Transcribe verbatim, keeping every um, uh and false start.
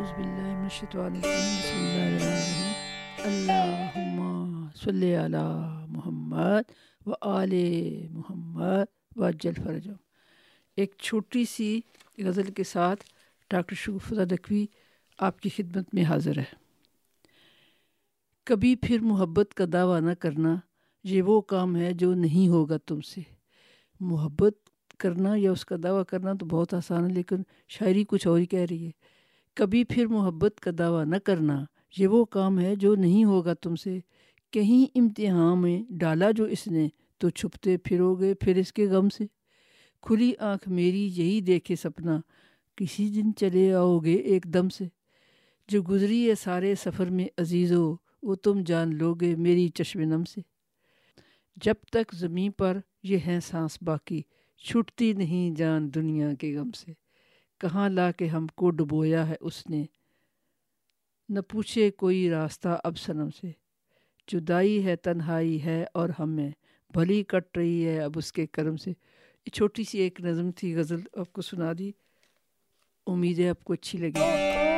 اعوذ باللہ من الشیطان الرجیم، بسم اللہ الرحمن الرحیم۔ اللہم صلی علی محمد و آل محمد وعجل فرجہم۔ ایک چھوٹی سی غزل کے ساتھ ڈاکٹر شگفتہ دکوی آپ کی خدمت میں حاضر ہے۔ کبھی پھر محبت کا دعویٰ نہ کرنا، یہ وہ کام ہے جو نہیں ہوگا تم سے۔ محبت کرنا یا اس کا دعویٰ کرنا تو بہت آسان ہے، لیکن شاعری کچھ اور ہی کہہ رہی ہے۔ کبھی پھر محبت کا دعویٰ نہ کرنا، یہ وہ کام ہے جو نہیں ہوگا تم سے۔ کہیں امتحان میں ڈالا جو اس نے، تو چھپتے پھرو گے پھر اس کے غم سے۔ کھلی آنکھ میری یہی دیکھے سپنا، کسی دن چلے آؤ گے ایک دم سے۔ جو گزری ہے سارے سفر میں عزیزو، وہ تم جان لو گے میری چشم نم سے۔ جب تک زمیں پر یہ ہیں سانس باقی، چھٹتی نہیں جان دنیا کے غم سے۔ کہاں لا کے ہم کو ڈبویا ہے اس نے، نہ پوچھے کوئی راستہ اب صنم سے۔ جدائی ہے تنہائی ہے اور ہمیں، بھلی کٹ رہی ہے اب اس کے کرم سے۔ یہ چھوٹی سی ایک نظم تھی، غزل آپ کو سنا دی، امید ہے آپ کو اچھی لگی۔